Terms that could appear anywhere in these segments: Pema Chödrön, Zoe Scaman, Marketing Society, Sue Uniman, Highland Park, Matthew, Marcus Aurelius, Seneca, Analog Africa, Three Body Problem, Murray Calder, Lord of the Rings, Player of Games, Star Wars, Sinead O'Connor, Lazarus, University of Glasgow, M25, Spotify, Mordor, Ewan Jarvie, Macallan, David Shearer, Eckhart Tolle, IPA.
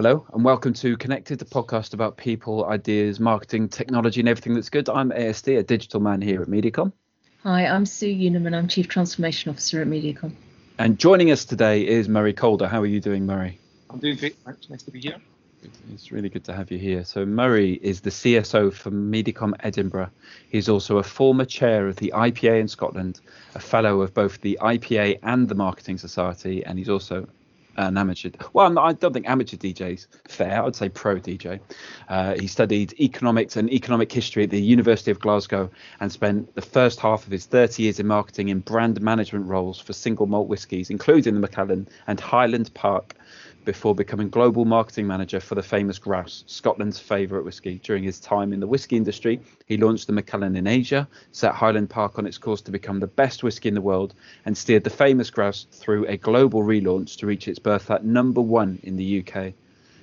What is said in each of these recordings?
Hello and welcome to Connected, the podcast about people, ideas, marketing, technology and everything that's good. I'm ASD, a digital man here at Mediacom. Hi, I'm Sue Uniman. I'm Chief Transformation Officer at Mediacom. And joining us today is Murray Calder. How are you doing, Murray? I'm doing great. It's nice to be here. It's really good to have you here. So Murray is the CSO for Mediacom Edinburgh. He's also a former chair of the IPA in Scotland, a fellow of both the IPA and the Marketing Society, and he's also an amateur. Well, I don't think amateur DJ's fair. I'd say pro DJ. He studied economics and economic history at the University of Glasgow and spent the first half of his 30 years in marketing in brand management roles for single malt whiskies, including the Macallan and Highland Park, before becoming global marketing manager for the Famous Grouse, Scotland's favourite whisky. During his time in the whisky industry, he launched the Macallan in Asia, set Highland Park on its course to become the best whisky in the world, and steered the Famous Grouse through a global relaunch to reach its berth at number one in the UK.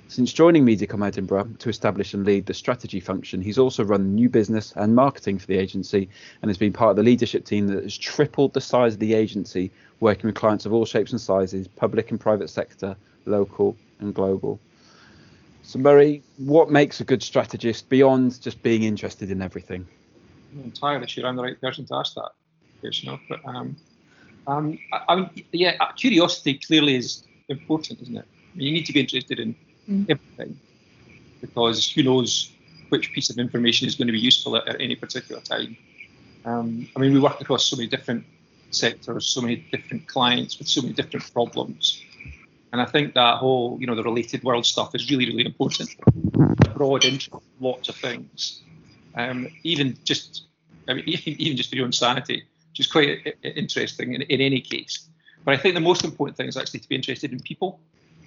Since joining Mediacom Edinburgh to establish and lead the strategy function, he's also run new business and marketing for the agency and has been part of the leadership team that has tripled the size of the agency, working with clients of all shapes and sizes, public and private sector, local and global. So Murray, what makes a good strategist beyond just being interested in everything? I'm entirely sure I'm the right person to ask that question. But curiosity clearly is important, isn't it? You need to be interested in everything, because who knows which piece of information is going to be useful at any particular time. We work across so many different sectors, so many different clients with so many different problems. And I think that whole, the related world stuff is really, really important. Broad interest, lots of things. Even just for your own sanity, which is quite interesting in any case. But I think the most important thing is actually to be interested in people.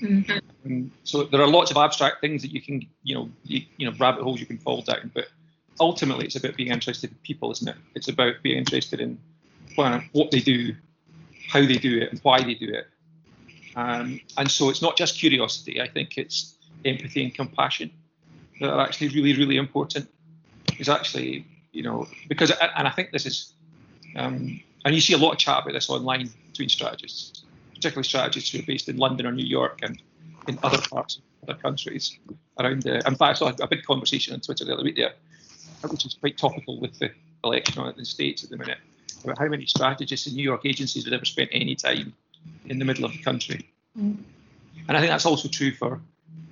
Mm-hmm. So there are lots of abstract things that you can, rabbit holes you can fall down. But ultimately, it's about being interested in people, isn't it? It's about being interested in what they do, how they do it, and why they do it. And so it's not just curiosity. I think it's empathy and compassion that are actually really, really important. It's actually, because, and I think this is, and you see a lot of chat about this online between strategists, particularly strategists who are based in London or New York and in other parts of other countries around. In fact, I saw a big conversation on Twitter the other week there, which is quite topical with the election in the States at the minute, about how many strategists in New York agencies had ever spent any time in the middle of the country. And I think that's also true for,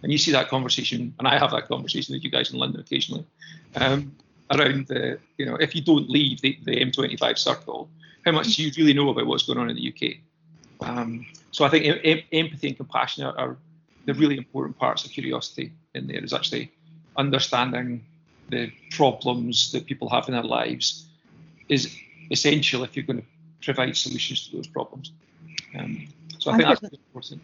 and you see that conversation, and I have that conversation with you guys in London occasionally, around the, if you don't leave the M25 circle, how much do you really know about what's going on in the UK? So I think empathy and compassion are the really important parts of curiosity in there, is actually understanding the problems that people have in their lives is essential if you're going to provide solutions to those problems. So I think that's really important.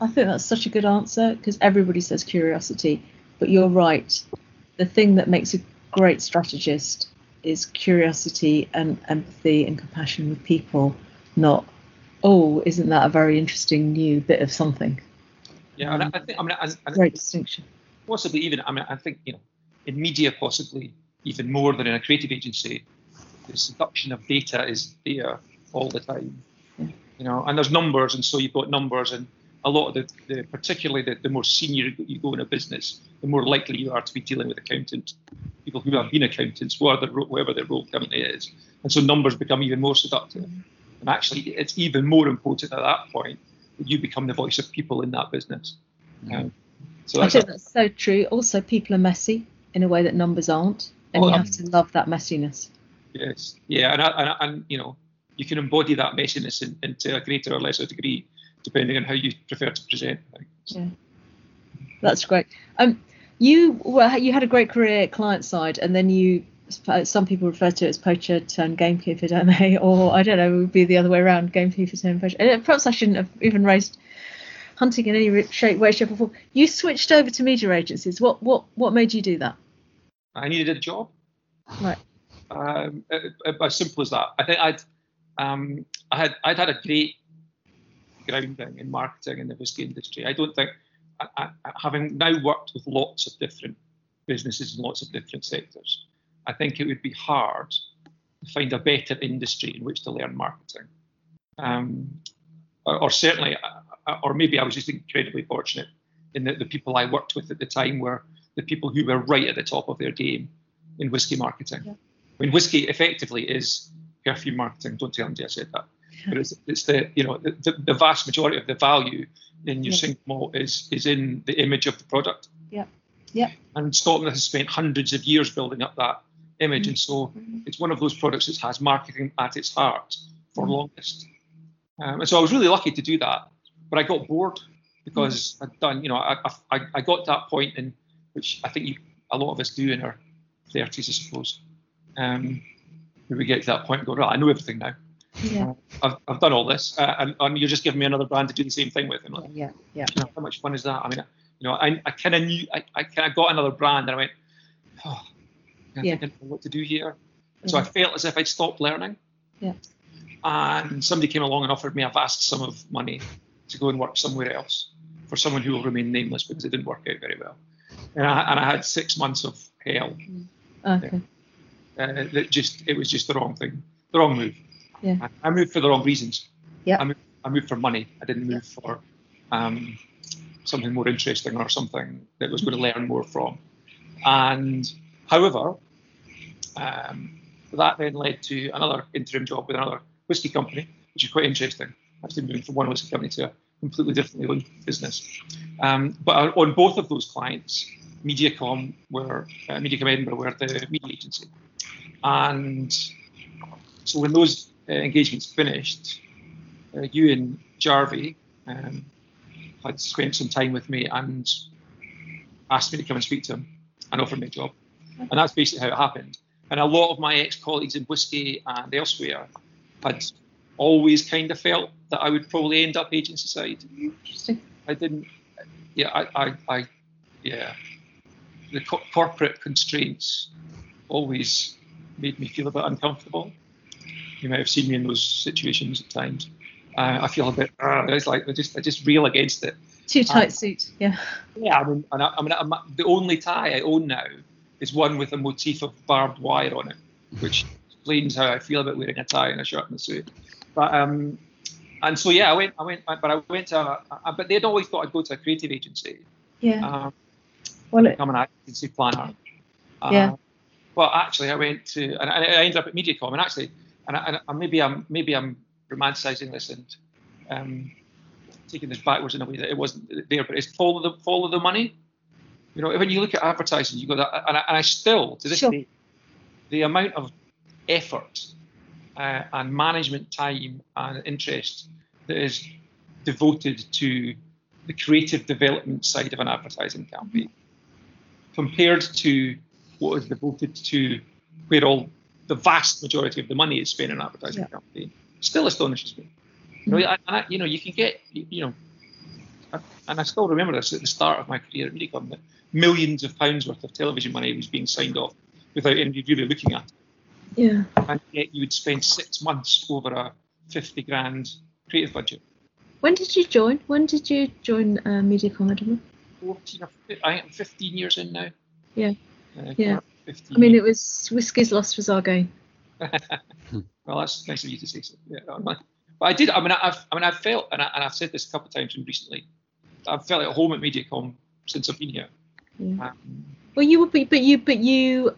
I think that's such a good answer, because everybody says curiosity, but you're right. The thing that makes a great strategist is curiosity and empathy and compassion with people, not, oh, isn't that a very interesting new bit of something? Yeah, and I think, great distinction. Possibly even, I think, in media, possibly even more than in a creative agency, the seduction of data is there all the time. And there's numbers, and so you've got numbers, and a lot of the particularly the more senior you go in a business, the more likely you are to be dealing with accountants, people who have been accountants, whatever their role currently is, and so numbers become even more seductive. And actually, it's even more important at that point that you become the voice of people in that business. So I think that's so true. Also, people are messy in a way that numbers aren't, and you have to love that messiness. Yes, yeah, and you can embody that messiness into a greater or lesser degree, depending on how you prefer to present things. Yeah, that's great. You had a great career at client side, and then some people refer to it as poacher turned gamekeeper, don't they? Or I don't know, it would be the other way around, gamekeeper turned poacher. Perhaps I shouldn't have even raised hunting in any shape, way, shape or form. You switched over to media agencies. What made you do that? I needed a job. Right. As simple as that. I think I'd had a great grounding in marketing in the whisky industry. I don't think, having now worked with lots of different businesses and lots of different sectors, I think it would be hard to find a better industry in which to learn marketing. Or certainly, or maybe I was just incredibly fortunate in that the people I worked with at the time were the people who were right at the top of their game in whiskey marketing. Yeah. I mean, whiskey effectively is perfume marketing. Don't tell me I said that. But it's the, you know, the vast majority of the value in your single malt is in the image of the product. Yeah, yeah. And Scotland has spent hundreds of years building up that image, and so it's one of those products that has marketing at its heart for longest. And so I was really lucky to do that, but I got bored because I'd done, you know, I got to that point in which I think a lot of us do in our 30s, I suppose. We get to that point and go, right, I know everything now. Yeah. I've done all this, and you're just giving me another brand to do the same thing with. And like, you know, how much fun is that? I mean, you know, I kind of knew, I kind of got another brand, and I went, oh, I don't know what to do here. And so I felt as if I'd stopped learning. Yeah. And somebody came along and offered me a vast sum of money to go and work somewhere else for someone who will remain nameless because it didn't work out very well. And I had 6 months of hell. Okay. It was just the wrong thing, the wrong move. Yeah. I moved for the wrong reasons. Yeah. I moved for money. I didn't move for something more interesting or something that was going to learn more from. And however, that then led to another interim job with another whiskey company, which is quite interesting. Actually, moving from one whiskey company to a completely differently owned business. But on both of those clients, Mediacom Edinburgh were the media agency, and so when those engagements finished, Ewan Jarvie had spent some time with me and asked me to come and speak to him and offered me a job. And that's basically how it happened. And a lot of my ex-colleagues in whiskey and elsewhere had always kind of felt that I would probably end up agency side. Interesting. I didn't, the corporate constraints always made me feel a bit uncomfortable. You might have seen me in those situations at times. I feel a bit. It's like I just reel against it. Too tight suit. Yeah. Yeah. I mean, the only tie I own now is one with a motif of barbed wire on it, which explains how I feel about wearing a tie and a shirt and a suit. But and so yeah, I went, but they'd always thought I'd go to a creative agency. Yeah. I'm an agency planner. Yeah. Well, actually, I went to, and I ended up at Mediacom, and actually. And maybe I'm romanticising this and taking this backwards in a way that it wasn't there, but it's follow the money. You know, when you look at advertising, you go that, and I still to this day, the amount of effort and management time and interest that is devoted to the creative development side of an advertising campaign compared to what is devoted to where all the vast majority of the money is spent in an advertising campaign still astonishes me. You know, you can get, you know, and I still remember this at the start of my career at Mediacom, that millions of pounds worth of television money was being signed off without anybody really looking at it. Yeah. And yet you would spend 6 months over a 50 grand creative budget. When did you join Mediacom Edinburgh? 15 years in now. Yeah. Yeah. 15. I mean, it was whiskey's loss was our game. Well, that's nice of you to say so. Yeah, but I did. I felt, and I've said this a couple of times recently, I've felt at home at Mediacom since I've been here. Yeah. Well, you would be, but you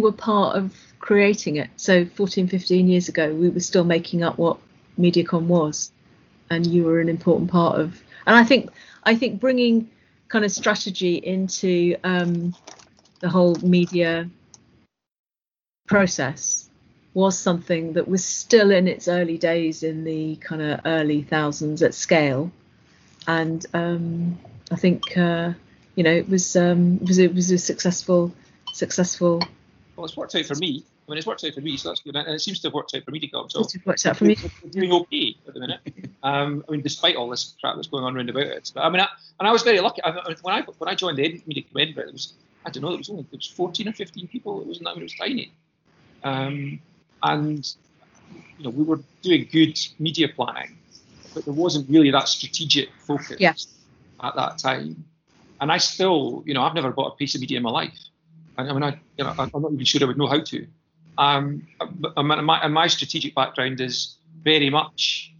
were part of creating it. So 14, 15 years ago, we were still making up what Mediacom was, and you were an important part of. And I think bringing kind of strategy into the whole media process was something that was still in its early days in the kind of early thousands at scale, and I think you know it was a successful. Well, it's worked out for me. I mean, it's worked out for me, so that's good, and it seems to have worked out for Mediacom. So it's worked out for me. We're doing okay at the minute. I mean, despite all this crap that's going on round about it. But I mean, I was very lucky. When I joined the Mediacom Edinburgh, it was, I don't know, there was 14 or 15 people. It wasn't that many, it was tiny. And, you know, we were doing good media planning, but there wasn't really that strategic focus at that time. And I still, you know, I've never bought a piece of media in my life. I'm not even sure I would know how to. My strategic background is very much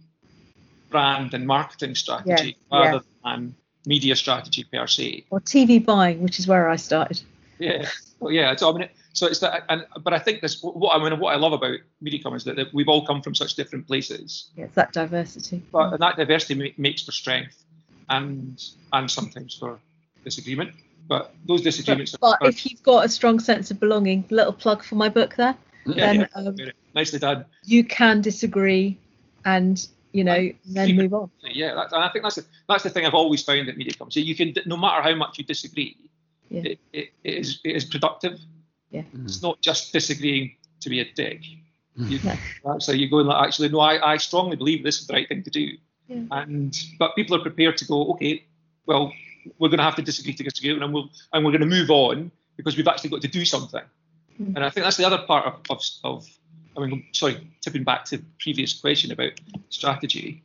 brand and marketing strategy rather than media strategy per se. Or TV buying, which is where I started. Yeah, well, yeah. So I mean, so it's that. And but I think this. What I love about Mediacom is that we've all come from such different places. Yeah, it's that diversity. But and that diversity makes for strength, and sometimes for disagreement. But those disagreements. But if you've got a strong sense of belonging, little plug for my book there. Yeah, then, yeah. Nicely done. You can disagree, and you know, and then move on. Yeah, and I think that's the thing I've always found at Mediacom. So you can, no matter how much you disagree. Yeah. It is productive. Yeah. It's not just disagreeing to be a dick. Actually, you go and like, actually, no, I strongly believe this is the right thing to do. Yeah. But people are prepared to go, okay, well, we're going to have to disagree, and we're going to move on because we've actually got to do something. Mm. And I think that's the other part tipping back to the previous question about strategy,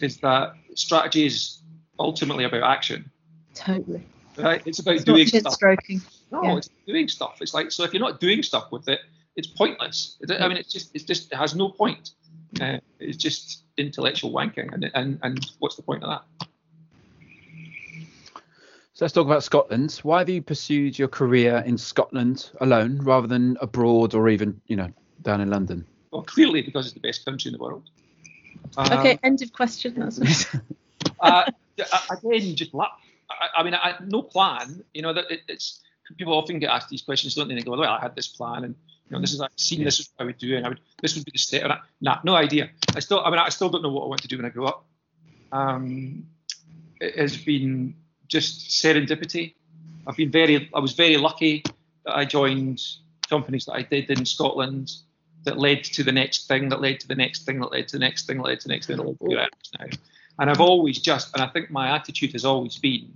is that strategy is ultimately about action. Totally. Right? It's about doing stuff. It's doing stuff. It's like, so if you're not doing stuff with it, it's pointless. I mean, it's just it has no point. It's just intellectual wanking, and what's the point of that? So let's talk about Scotland. Why have you pursued your career in Scotland alone rather than abroad or even, you know, down in London? Well, clearly because it's the best country in the world. Okay, end of question. That's again, just luck. I mean, no plan. You know, that it's people often get asked these questions, don't they? And they go, well, I had this plan, and you know, this is I've seen this is what I would do, and this would be the step. And no idea. I still don't know what I want to do when I grow up. It has been just serendipity. I was very lucky that I joined companies that I did in Scotland, that led to the next thing, that led to the next thing, that led to the next thing, that led to the next thing. And I've always and I think my attitude has always been,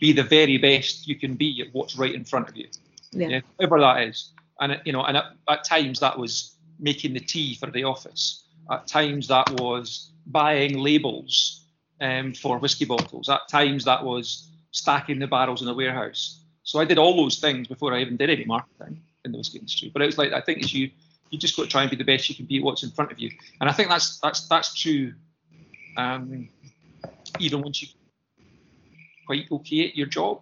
be the very best you can be at what's right in front of you, whatever that is. And you know, and at times that was making the tea for the office. At times that was buying labels for whiskey bottles. At times that was stacking the barrels in the warehouse. So I did all those things before I even did any marketing in the whiskey industry. But it was like, I think it's you just got to try and be the best you can be at what's in front of you. And I think that's true. Even once you're quite okay at your job,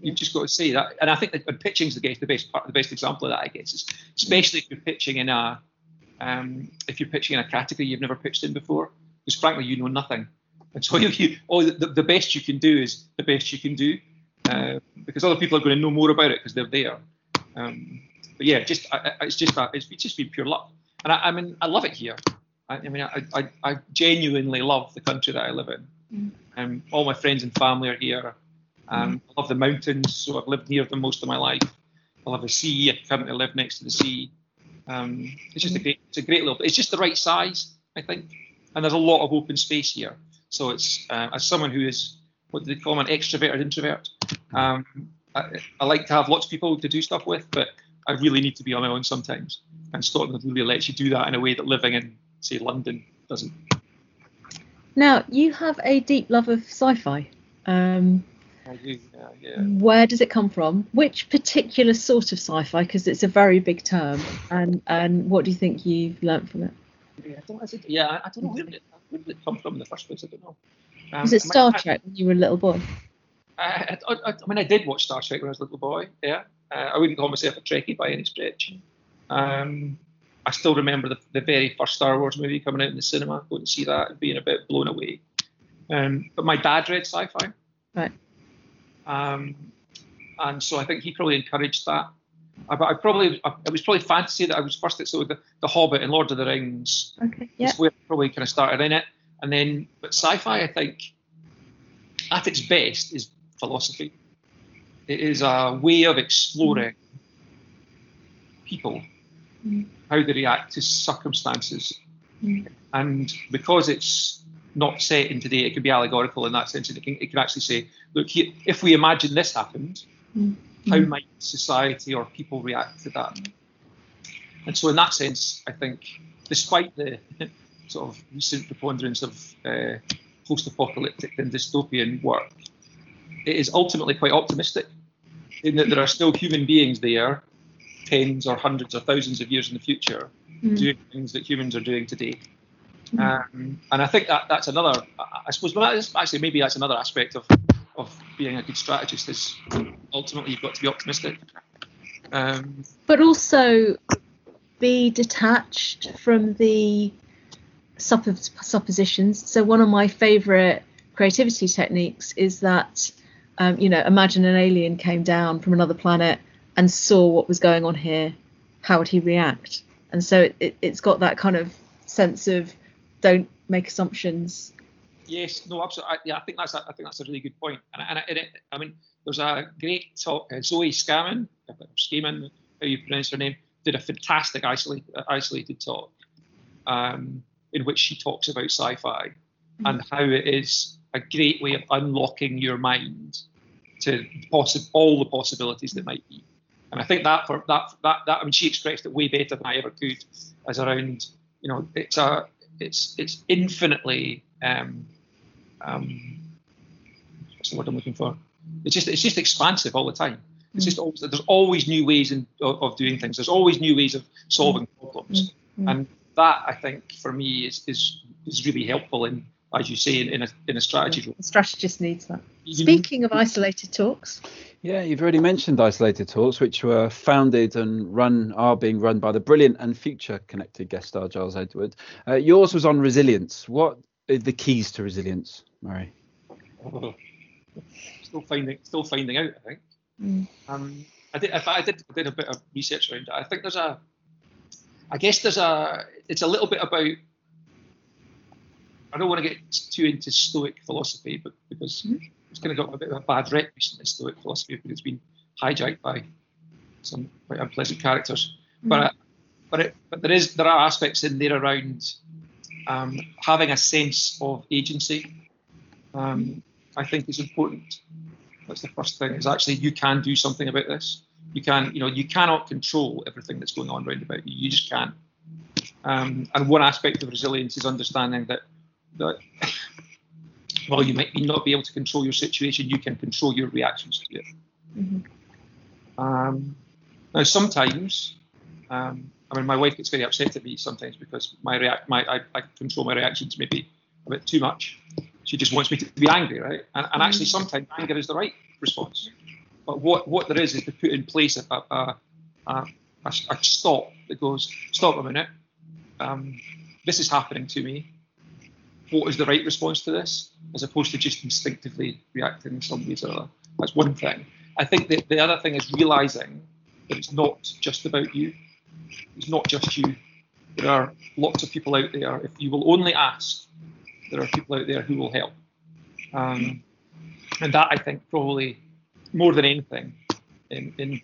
you've just got to say that. And I think that pitching is the best example of that, I guess, is especially if you're pitching in a category you've never pitched in before, because frankly you know nothing. And so if the best you can do is the best you can do, because other people are going to know more about it because they're there. But yeah, it's just been pure luck. And I mean, I love it here. I mean, I genuinely love the country that I live in. All my friends and family are here. I love the mountains, so I've lived near them most of my life. I love the sea. I currently live next to the sea. It's just it's just the right size, I think. And there's a lot of open space here. So it's, as someone who is, what do they call them, an extrovert or introvert, I like to have lots of people to do stuff with, but I really need to be on my own sometimes. And Scotland really lets you do that in a way that living in, say, London doesn't. Now, you have a deep love of sci-fi. I do, yeah. Where does it come from? Which particular sort of sci-fi? Because it's a very big term. And what do you think you've learnt from it? Yeah, I don't know where did it come from in the first place. I don't know. Was it Star Trek when you were a little boy? I mean, I did watch Star Trek when I was a little boy, yeah. I wouldn't call myself a Trekkie by any stretch. I still remember the very first Star Wars movie coming out in the cinema, going to see that and being a bit blown away. But my dad read sci-fi. Right. And so I think he probably encouraged that. It was probably fantasy that I was first at, so the Hobbit and Lord of the Rings. Okay, yeah. That's where I probably kind of started in it. And then, but sci-fi, I think, at its best is philosophy. It is a way of exploring people. How they react to circumstances, and because it's not set in today, it can be allegorical in that sense. And it can actually say, look, here, if we imagine this happened, how might society or people react to that? And so in that sense, I think, despite the sort of recent preponderance of post-apocalyptic and dystopian work, it is ultimately quite optimistic in that there are still human beings there, tens or hundreds or thousands of years in the future, doing things that humans are doing today. And I think that's another, I suppose, well, that is actually, maybe that's another aspect of being a good strategist, is ultimately you've got to be optimistic. But also be detached from the suppositions. So one of my favourite creativity techniques is that, imagine an alien came down from another planet and saw what was going on here. How would he react? And so it's got that kind of sense of don't make assumptions. Yes, no, absolutely. I think that's a really good point. And there's a great talk. Zoe Scaman, how you pronounce her name, did a fantastic isolated talk in which she talks about sci-fi and how it is a great way of unlocking your mind to all the possibilities that might be. And I think she expressed it way better than I ever could, as around, it's infinitely, what's the word I'm looking for? It's just expansive all the time. It's just always, there's always new ways of doing things. There's always new ways of solving problems. And that, I think, for me, is really helpful in, as you say, in a strategy role. The strategist needs that. Speaking of isolated talks. Yeah, you've already mentioned Isolated Talks, which were founded and are being run by the brilliant and future connected guest star Giles Edward. Yours was on resilience. What are the keys to resilience, Murray? Oh, still finding out, I think. I did a bit of research around it. I think it's a little bit about, I don't want to get too into Stoic philosophy, but because it's kind of got a bit of a bad rep recently, Stoic philosophy, because it's been hijacked by some quite unpleasant characters. But there are aspects in there around having a sense of agency. I think it's important. That's the first thing. Is actually you can do something about this. You can, you cannot control everything that's going on round about you. You just can't. And one aspect of resilience is understanding that while you might not be able to control your situation, you can control your reactions to it. Now, sometimes, my wife gets very upset at me sometimes because I control my reactions maybe a bit too much. She just wants me to be angry, right? And actually, sometimes anger is the right response. But what there is to put in place a stop that goes, stop a minute. This is happening to me. What is the right response to this, as opposed to just instinctively reacting in some ways or other? That's one thing. I think that the other thing is realising that it's not just about you. It's not just you. There are lots of people out there. If you will only ask, there are people out there who will help. And that, I think, probably more than anything, in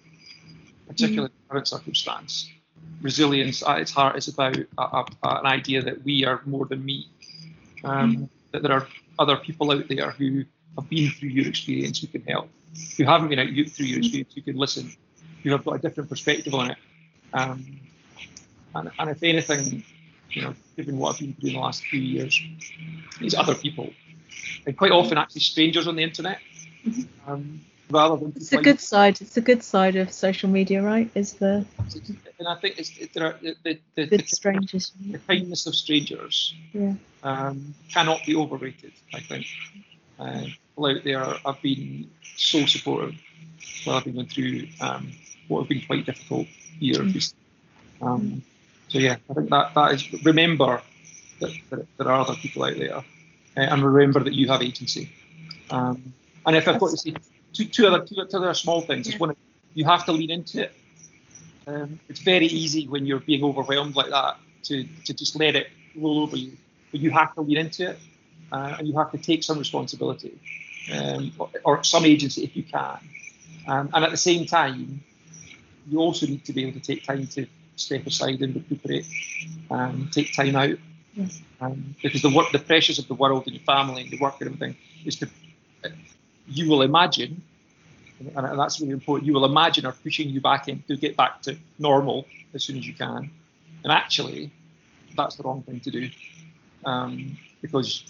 particular current circumstance, resilience at its heart is about an idea that we are more than me. That there are other people out there who have been through your experience who can help, who haven't been through your experience who can listen, who have got a different perspective on it. And if anything, given what I've been doing the last few years, it's other people, and quite often actually strangers on the internet. Rather than it's a good side. It's a good side of social media, right? Is the and I think the kindness of strangers cannot be overrated. I think people out there have been so supportive while I've been going through what have been quite difficult years. So yeah, I think that is, remember that there are other people out there, and remember that you have agency. And if I've got to say two other small things, is one, you have to lean into it. It's very easy when you're being overwhelmed like that to just let it roll over you, but you have to lean into it, and you have to take some responsibility or some agency if you can. And at the same time, you also need to be able to take time to step aside and recuperate, take time out, because the pressures of the world and your family and your work and everything is to. You will imagine, and that's really important, you will imagine are pushing you back in to get back to normal as soon as you can. And actually, that's the wrong thing to do, because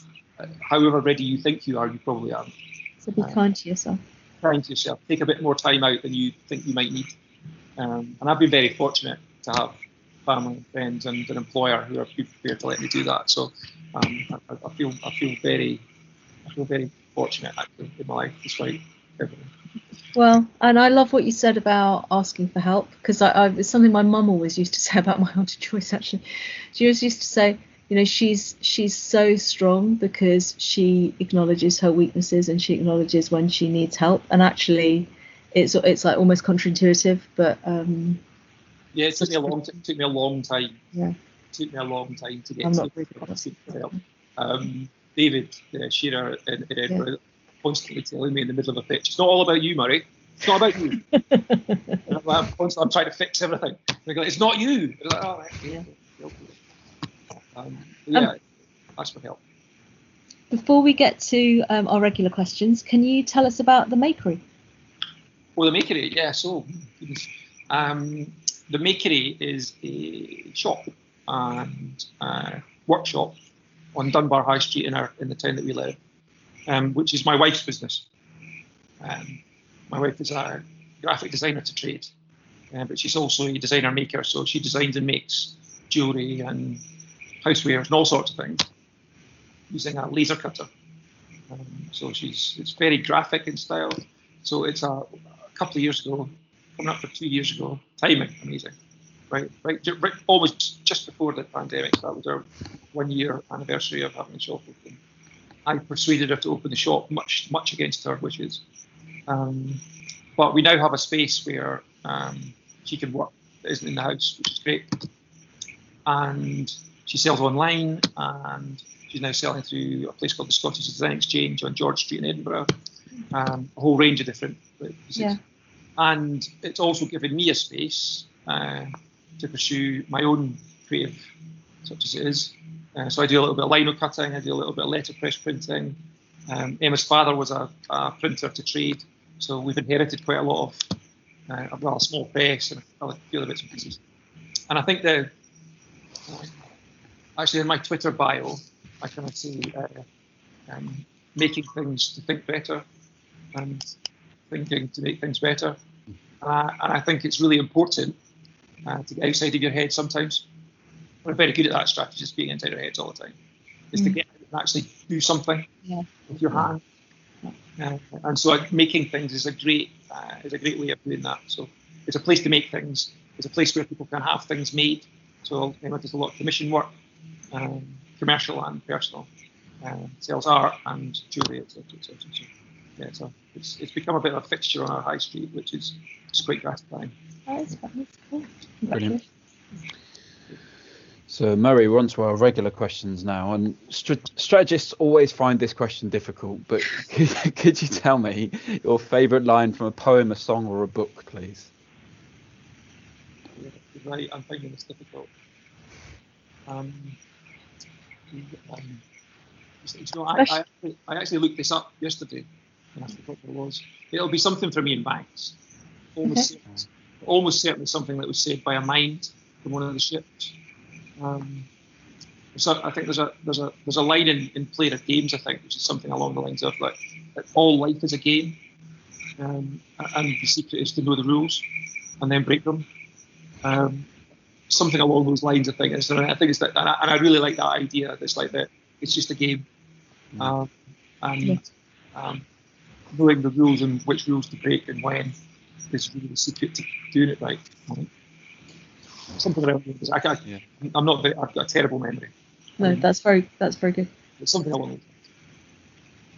however ready you think you are, you probably aren't. So be kind to yourself. Kind to yourself. Take a bit more time out than you think you might need. And I've been very fortunate to have family, friends, and an employer who are prepared to let me do that. So I feel very fortunate actually in my life, despite everything. Well, and I love what you said about asking for help, because it's something my mum always used to say about my auntie Joyce. Actually, she always used to say, you know, she's so strong because she acknowledges her weaknesses and she acknowledges when she needs help. And actually, it's like almost counterintuitive, but yeah, it took me a long time. Yeah, it took me a long time to get to help. David Shearer in Edinburgh constantly telling me in the middle of a pitch, it's not all about you, Murray. It's not about you. I'm trying to fix everything. They go, it's not you. It's like, oh, yeah. Ask for help. Before we get to our regular questions, can you tell us about the Makery? Well, the Makery, yeah. So the Makery is a shop and workshop on Dunbar High Street in the town that we live, which is my wife's business. My wife is a graphic designer to trade, but she's also a designer maker. So she designs and makes jewellery and housewares and all sorts of things using a laser cutter. So it's very graphic in style. So it's a couple of years ago, coming up for 2 years ago, timing amazing, right? Almost just before the pandemic. That was our 1 year anniversary of having a shop open. I persuaded her to open the shop, much against her wishes. But we now have a space where she can work that isn't in the house, which is great. And she sells online, and she's now selling through a place called the Scottish Design Exchange on George Street in Edinburgh. A whole range of different places. Yeah. And it's also given me a space to pursue my own creative, such as it is. So I do a little bit of lino cutting, I do a little bit of letterpress printing. Emma's father was a printer to trade, so we've inherited quite a lot of a small press and a few other bits and pieces. And I think actually in my Twitter bio, I kind of say making things to think better and thinking to make things better. And I think it's really important to get outside of your head sometimes. We're very good at that strategy, just being inside our heads all the time. Is to get out and actually do something with your hand. And so making things is a great way of doing that. So it's a place to make things. It's a place where people can have things made. So there's a lot of commission work, commercial and personal, sells art and jewellery, etc. etc. Yeah, so it's become a bit of a fixture on our high street, which is quite gratifying. That's cool. Brilliant. So Murray, we're on to our regular questions now, and strategists always find this question difficult, but could you tell me your favourite line from a poem, a song or a book, please? Right, I'm finding this difficult. I actually looked this up yesterday and I forgot what it was. It'll be something from Ian Banks. Almost certainly something that was said by a mind from one of the ships. So I think there's a line in Player of Games, I think, which is something along the lines of like that all life is a game, and the secret is to know the rules and then break them. Something along those lines, I think. I think it's that, and I really like that idea. It's like that. It's just a game, and knowing the rules and which rules to break and when is really the secret to doing it right. Something around this. I'm not. I've got a terrible memory. No, that's very good. It's something along those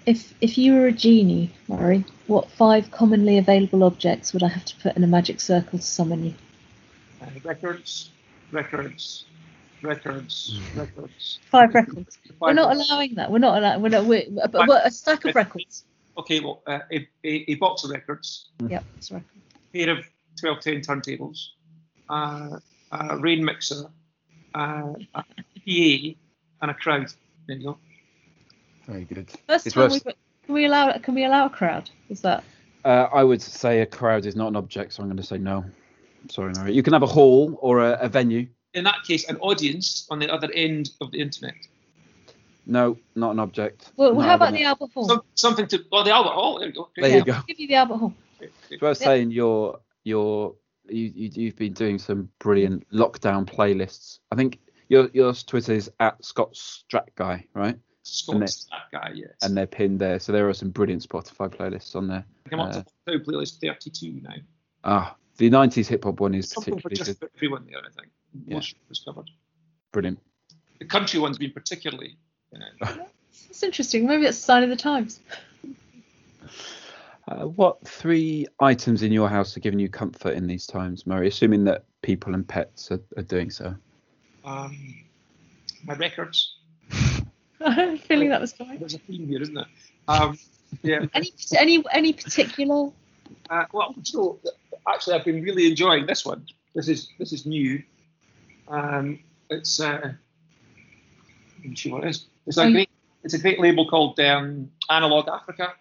lines. If you were a genie, Murray, what 5 commonly available objects would I have to put in a magic circle to summon you? Records. 5 records. We're not allowing that. We're not, but a stack of records. Okay, well, a box of records. Yep, that's right. A pair of 12-10 turntables, a rain mixer, a PA, and a crowd. There you go. Very good. Can we allow a crowd? Is that? I would say a crowd is not an object, so I'm going to say no. Sorry, Mary. You can have a hall or a venue. In that case, an audience on the other end of the internet. No, not an object. Well, how about the Albert Hall? The Albert Hall. There you go. I'll give you the Albert Hall. Okay. So I was saying your you've been doing some brilliant lockdown playlists. I think your Twitter is at Scott Strat Guy, right? Scott Strat Guy, yes. And they're pinned there. So there are some brilliant Spotify playlists on there. I'm up to playlist 32 now. Ah, the 90s hip hop one is something particularly for just good. Everyone there, I think. Most was covered. Brilliant. The country one's been particularly. It's interesting. Maybe it's a sign of the times. What three items in your house are giving you comfort in these times, Murray, assuming that people and pets are doing so? My records. I'm feeling that was fine. There's a theme here, isn't there? Yeah. Any particular? Well, so, actually, I've been really enjoying this one. This is new. It's I'm sure what it is. It's a great label called Analog Africa.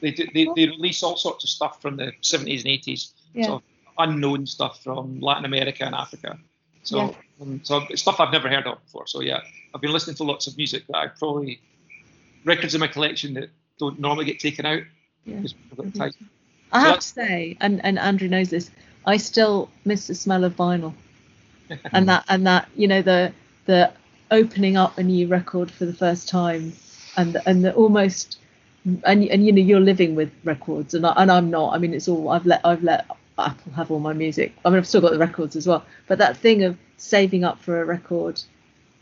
They release all sorts of stuff from the 70s and 80s, sort of unknown stuff from Latin America and Africa. So stuff I've never heard of before. So yeah, I've been listening to lots of music that I probably records in my collection that don't normally get taken out. Yeah. I have to say, and Andrew knows this, I still miss the smell of vinyl, and that you know the opening up a new record for the first time, and the almost. And you know you're living with records and I'm not. I mean it's all I've let Apple have all my music. I mean I've still got the records as well. But that thing of saving up for a record,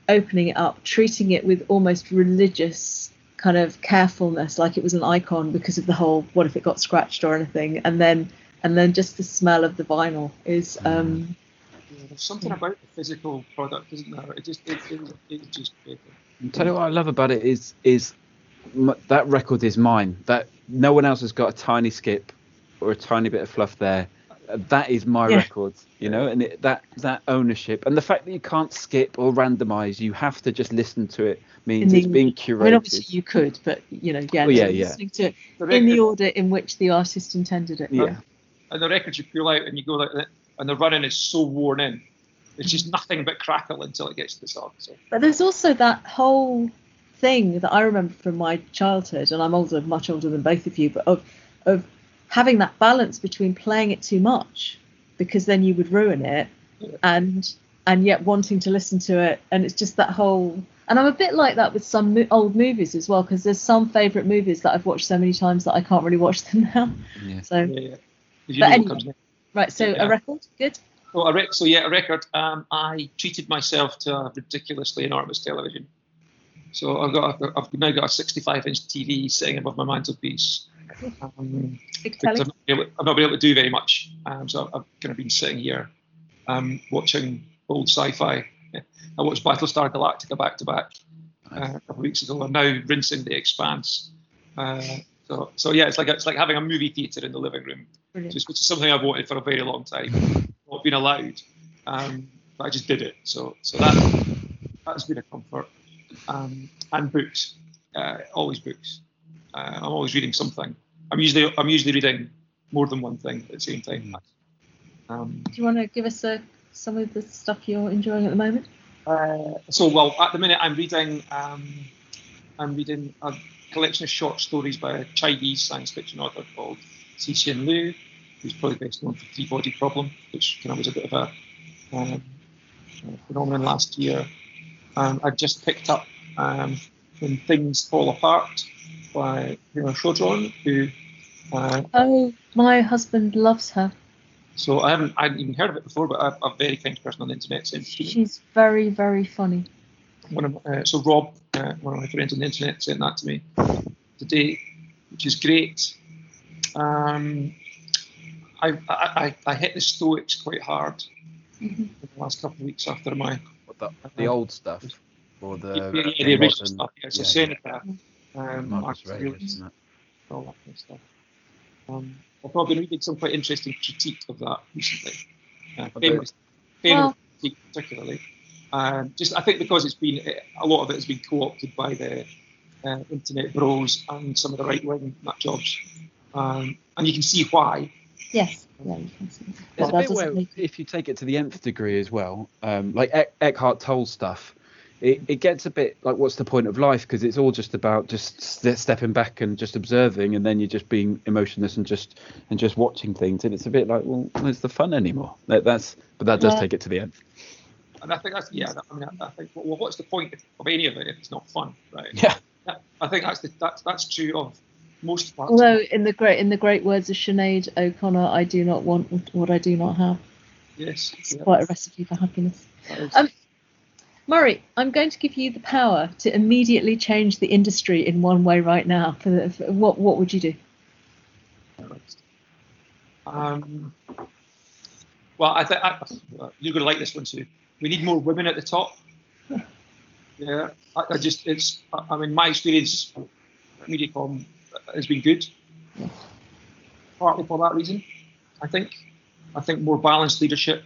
opening it up, treating it with almost religious kind of carefulness, like it was an icon because of the whole what if it got scratched or anything, and then just the smell of the vinyl is. There's something about the physical product, isn't there? It just. I'll tell you what I love about it is. That record is mine. That no one else has got a tiny skip or a tiny bit of fluff there. That is my record, you know, and that ownership and the fact that you can't skip or randomize, you have to just listen to it means it's being curated. I mean, obviously you could, but you know, listening to it in the order in which the artist intended it. Yeah, and the records you pull out and you go like that, and the running is so worn in, it's just nothing but crackle until it gets to the song. So. But there's also that whole thing that I remember from my childhood, and I'm older, much older than both of you, but of having that balance between playing it too much because then you would ruin it and yet wanting to listen to it, and it's just that whole, and I'm a bit like that with some old movies as well, because there's some favourite movies that I've watched so many times that I can't really watch them now. A record, good. A record. I treated myself to a ridiculously enormous television. So I've now got a 65-inch TV sitting above my mantelpiece. I've not been able to do very much, so I've kind of been sitting here watching old sci-fi. I watched Battlestar Galactica back to back a couple of weeks ago. I'm now rinsing the Expanse. It's like having a movie theatre in the living room, which is something I've wanted for a very long time, not been allowed, but I just did it. So that's been a comfort. And books, always books. I'm always reading something. I'm usually reading more than one thing at the same time. Do you want to give us some of the stuff you're enjoying at the moment? At the minute I'm reading a collection of short stories by a Chinese science fiction author called Cixin Liu, who's probably best known for Three Body Problem, which kind of was a bit of a phenomenon last year. I've just picked up When Things Fall Apart by Pema Chödrön, who... my husband loves her. So I hadn't even heard of it before, but I'm a very kind person on the internet. So she's very, very funny. Rob, one of my friends on the internet, sent that to me today, which is great. I hit the Stoics quite hard in the last couple of weeks after my... The old stuff, or the original stuff. It's Seneca, Marcus Aurelius, isn't it? All that kind of stuff. I've probably been reading some quite interesting critique of that recently. Famous critique particularly. I think because it's been a lot of it has been co-opted by the internet bros and some of the right-wing nut jobs, and you can see why. Yes. Yeah, you can see. There's a bit where, if you take it to the nth degree as well, like Eckhart Tolle stuff, it gets a bit like, what's the point of life? Because it's all just about just stepping back and just observing, and then you're just being emotionless and just watching things. And it's a bit like, well, where's the fun anymore? But that does take it to the end. And I think I think what's the point of any of it if it's not fun, right? Yeah. I think that's true of most parts. Although in the great words of Sinead O'Connor, I do not want what I do not have. Yes. It's quite a recipe for happiness. Murray, I'm going to give you the power to immediately change the industry in one way right now. For what would you do? Well, I you're going to like this one too. We need more women at the top. Yeah, I mean, my experience at Mediacom has been good, partly for that reason. I think more balanced leadership,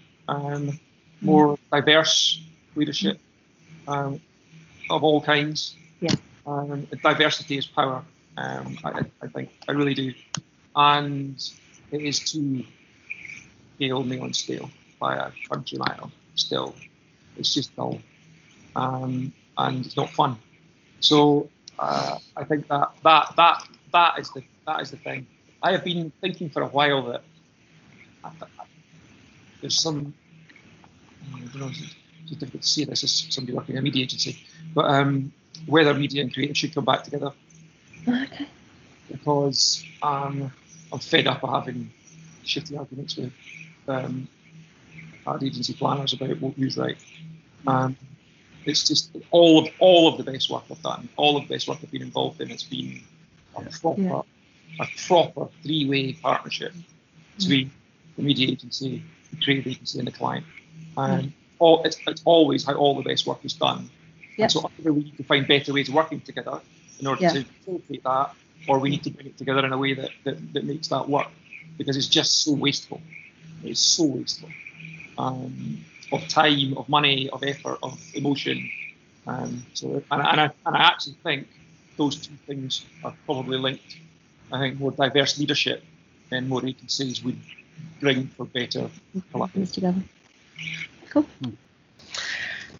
more diverse leadership of all kinds. Yeah. Diversity is power. I think I really do, and it is too pale, nail and stale by a country mile. Still, it's just dull. And it's not fun. So I think that is the thing. I have been thinking for a while that there's some, I don't know, it's difficult to see this as somebody working in a media agency, but whether media and creative should come back together. Okay. Because I'm fed up of having shitty arguments with ad agency planners about who's right. It's just all of the best work I've done, all of the best work I've been involved in has been a proper three-way partnership between the media agency, the creative agency and the client. It's always how all the best work is done. Yeah. And so either we need to find better ways of working together in order to facilitate that, or we need to bring it together in a way that makes that work, because it's just so wasteful. It's so wasteful. Of time, of money, of effort, of emotion. So I actually think those two things are probably linked. I think more diverse leadership and more agencies would bring for better collaboration together. Cool.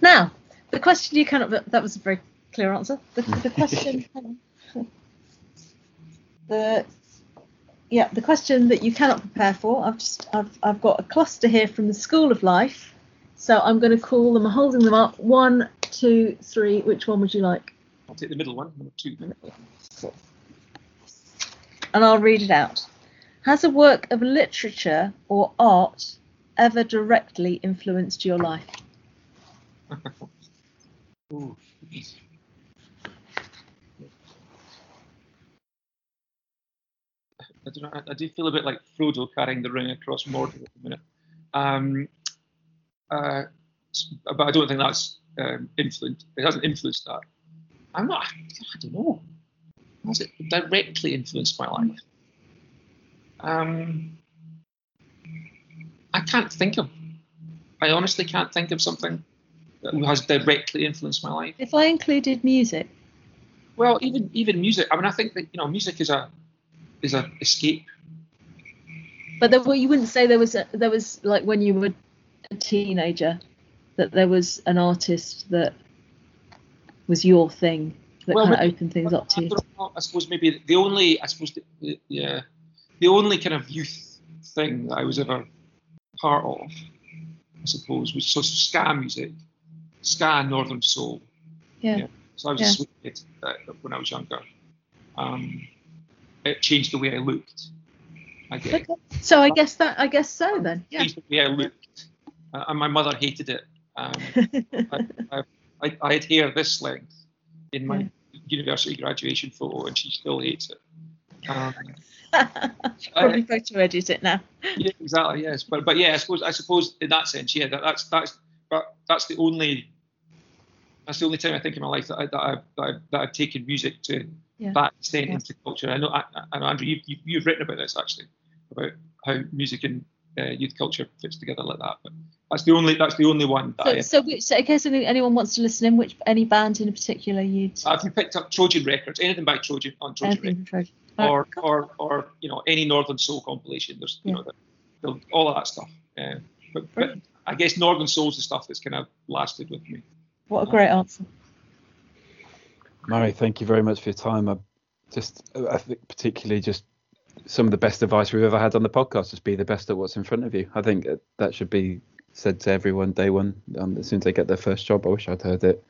Now, the question you cannot, that was a very clear answer. The question the question that you cannot prepare for. I've got a cluster here from the School of Life. So I'm going to call them, holding them up. 1, 2, 3. Which one would you like? I'll take the middle one, number 2. Cool. And I'll read it out. Has a work of literature or art ever directly influenced your life? Ooh. I do feel a bit like Frodo carrying the ring across Mordor at the minute. But I don't think that's influenced. It hasn't influenced that. I don't know. Has it directly influenced my life? I can't think of. I honestly can't think of something that has directly influenced my life. If I included music. Well, even music. I mean, I think that music is a escape. But you wouldn't say there was like when you were a teenager that there was an artist that was your thing that opened things up to you. I suppose maybe the only kind of youth thing that I was ever part of, I suppose, was sort of ska music, ska Northern Soul. Yeah. So I was a sweet kid when I was younger. It changed the way I looked, I guess. Okay. So I guess so then. Yeah. It changed the way I looked. And my mother hated it. I had hair this length in my university graduation photo, and she still hates it. She'll probably photo edit it now. Yeah, exactly. Yes, but yeah, I suppose in that sense, yeah, that's the only time I think in my life that I've taken music to that extent into culture. I know Andrew, you've written about this actually, about how music and youth culture fits together like that, but that's the only one that so in case anyone wants to listen in, any band in particular you'd if you picked up Trojan Records, anything by Trojan on Trojan Records, or any Northern Soul compilation, there's all of that stuff, but I guess Northern Soul's the stuff that's kind of lasted with me. What a great answer. Mary, thank you very much for your time. I think particularly just some of the best advice we've ever had on the podcast is be the best at what's in front of you. I think that should be said to everyone day one, as soon as they get their first job. I wish I'd heard it.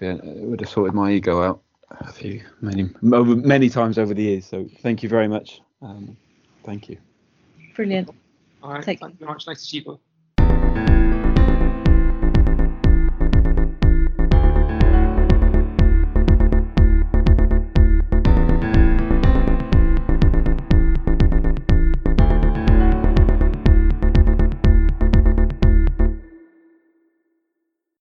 It would have sorted my ego out a few many times over the years. So thank you very much. Thank you. Brilliant. All right. Thank you very much. Nice to see you both.